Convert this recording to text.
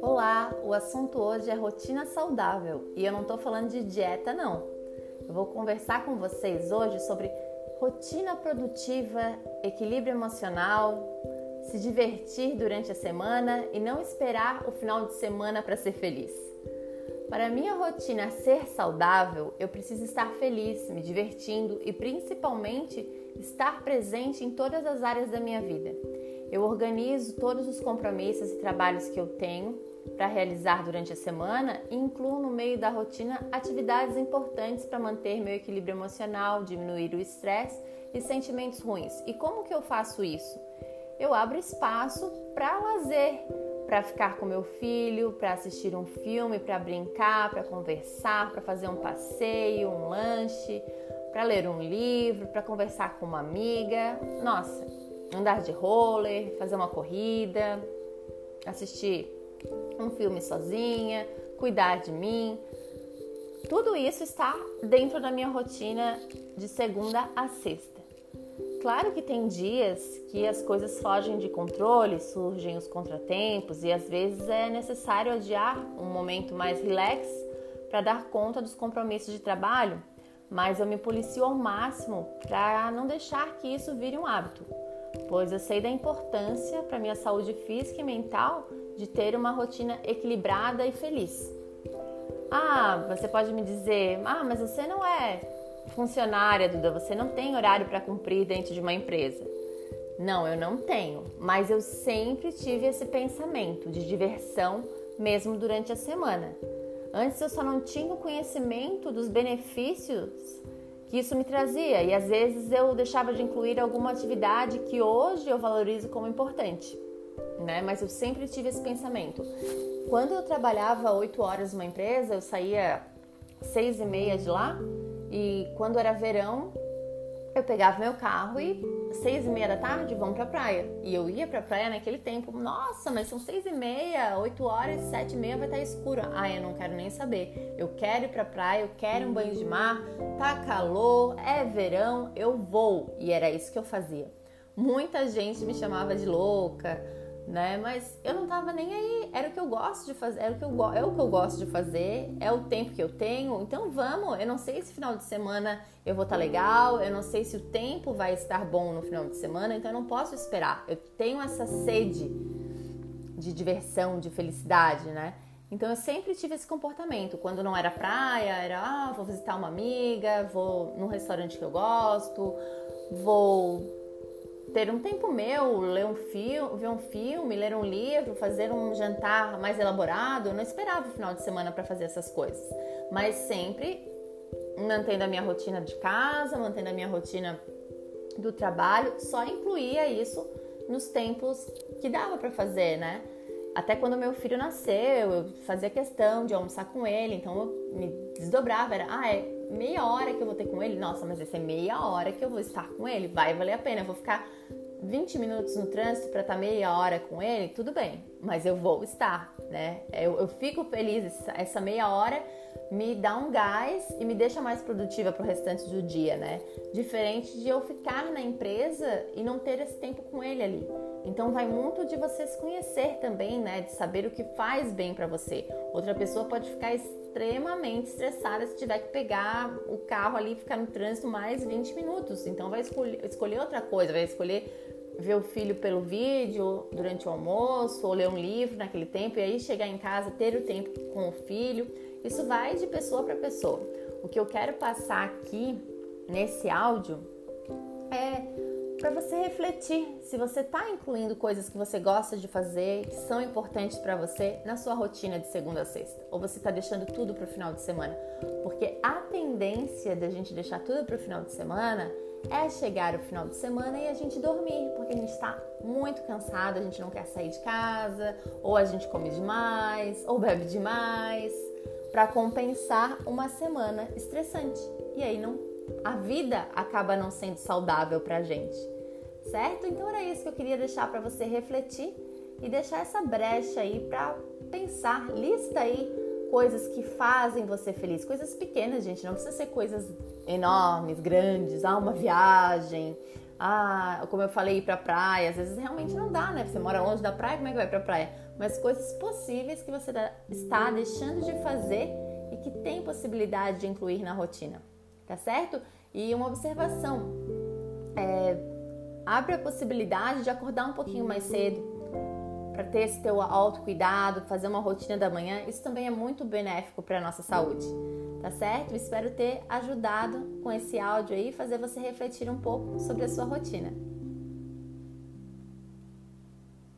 Olá, o assunto hoje é rotina saudável e eu não estou falando de dieta não. Eu vou conversar com vocês hoje sobre rotina produtiva, equilíbrio emocional, se divertir durante a semana e não esperar o final de semana para ser feliz. Para a minha rotina ser saudável, eu preciso estar feliz, me divertindo e principalmente estar presente em todas as áreas da minha vida. Eu organizo todos os compromissos e trabalhos que eu tenho para realizar durante a semana e incluo no meio da rotina atividades importantes para manter meu equilíbrio emocional, diminuir o estresse e sentimentos ruins. E como que eu faço isso? Eu abro espaço para lazer, para ficar com meu filho, para assistir um filme, para brincar, para conversar, para fazer um passeio, um lanche, para ler um livro, para conversar com uma amiga, nossa, andar de roller, fazer uma corrida, assistir um filme sozinha, cuidar de mim. Tudo isso está dentro da minha rotina de segunda a sexta. Claro que tem dias que as coisas fogem de controle, surgem os contratempos e às vezes é necessário adiar um momento mais relax para dar conta dos compromissos de trabalho. Mas eu me policio ao máximo para não deixar que isso vire um hábito, pois eu sei da importância para minha saúde física e mental de ter uma rotina equilibrada e feliz. Ah, você pode me dizer, mas você não é funcionária, Duda, você não tem horário para cumprir dentro de uma empresa. Não, eu não tenho, mas eu sempre tive esse pensamento de diversão mesmo durante a semana. Antes eu só não tinha o conhecimento dos benefícios que isso me trazia e às vezes eu deixava de incluir alguma atividade que hoje eu valorizo como importante, né? Mas eu sempre tive esse pensamento. Quando eu trabalhava 8 horas numa empresa, eu saía 6h30 de lá e quando era verão eu pegava meu carro e 6h30 da tarde vão pra praia. E eu ia pra praia naquele tempo. Nossa, mas são 6h30, 8h, 7h30 vai estar escuro. Eu não quero nem saber. Eu quero ir pra praia, eu quero um banho de mar, tá calor, é verão, eu vou. E era isso que eu fazia. Muita gente me chamava de louca, né? Mas eu não tava nem aí. Era o que eu gosto de fazer, é o que eu gosto de fazer, é o tempo que eu tenho, então vamos. Eu não sei se final de semana eu vou estar legal, eu não sei se o tempo vai estar bom no final de semana, então eu não posso esperar. Eu tenho essa sede de diversão, de felicidade, né? Então eu sempre tive esse comportamento. Quando não era praia, era vou visitar uma amiga, vou num restaurante que eu gosto, vou ter um tempo meu, ver um filme, ler um livro, fazer um jantar mais elaborado. Eu não esperava o final de semana para fazer essas coisas, mas sempre mantendo a minha rotina de casa, mantendo a minha rotina do trabalho, só incluía isso nos tempos que dava para fazer, né? Até quando meu filho nasceu, eu fazia questão de almoçar com ele, então eu me desdobrava, era, é meia hora que eu vou ter com ele, nossa, mas essa é meia hora que eu vou estar com ele, vai valer a pena, eu vou ficar 20 minutos no trânsito para estar meia hora com ele, tudo bem, mas eu vou estar, né? Eu fico feliz, essa meia hora me dá um gás e me deixa mais produtiva pro restante do dia, né? Diferente de eu ficar na empresa e não ter esse tempo com ele ali. Então vai muito de você se conhecer também, né? De saber o que faz bem para você. Outra pessoa pode ficar extremamente estressada se tiver que pegar o carro ali e ficar no trânsito mais 20 minutos. Então vai escolher outra coisa, vai escolher ver o filho pelo vídeo durante o almoço ou ler um livro naquele tempo e aí chegar em casa, ter o tempo com o filho. Isso vai de pessoa para pessoa. O que eu quero passar aqui nesse áudio é para você refletir se você está incluindo coisas que você gosta de fazer, que são importantes para você na sua rotina de segunda a sexta, ou você está deixando tudo para o final de semana, porque a tendência da gente deixar tudo para o final de semana é chegar o final de semana e a gente dormir, porque a gente está muito cansado, a gente não quer sair de casa, ou a gente come demais, ou bebe demais, para compensar uma semana estressante, e aí a vida acaba não sendo saudável pra gente, certo? Então era isso que eu queria deixar pra você refletir e deixar essa brecha aí pra pensar, lista aí coisas que fazem você feliz, coisas pequenas, gente, não precisa ser coisas enormes, grandes, uma viagem, como eu falei, ir pra praia, às vezes realmente não dá, né? Você mora longe da praia, como é que vai pra praia? Mas coisas possíveis que você está deixando de fazer e que tem possibilidade de incluir na rotina, tá certo? E uma observação, abre a possibilidade de acordar um pouquinho mais cedo para ter esse teu autocuidado, fazer uma rotina da manhã. Isso também é muito benéfico para a nossa saúde, tá certo? Espero ter ajudado com esse áudio aí, fazer você refletir um pouco sobre a sua rotina.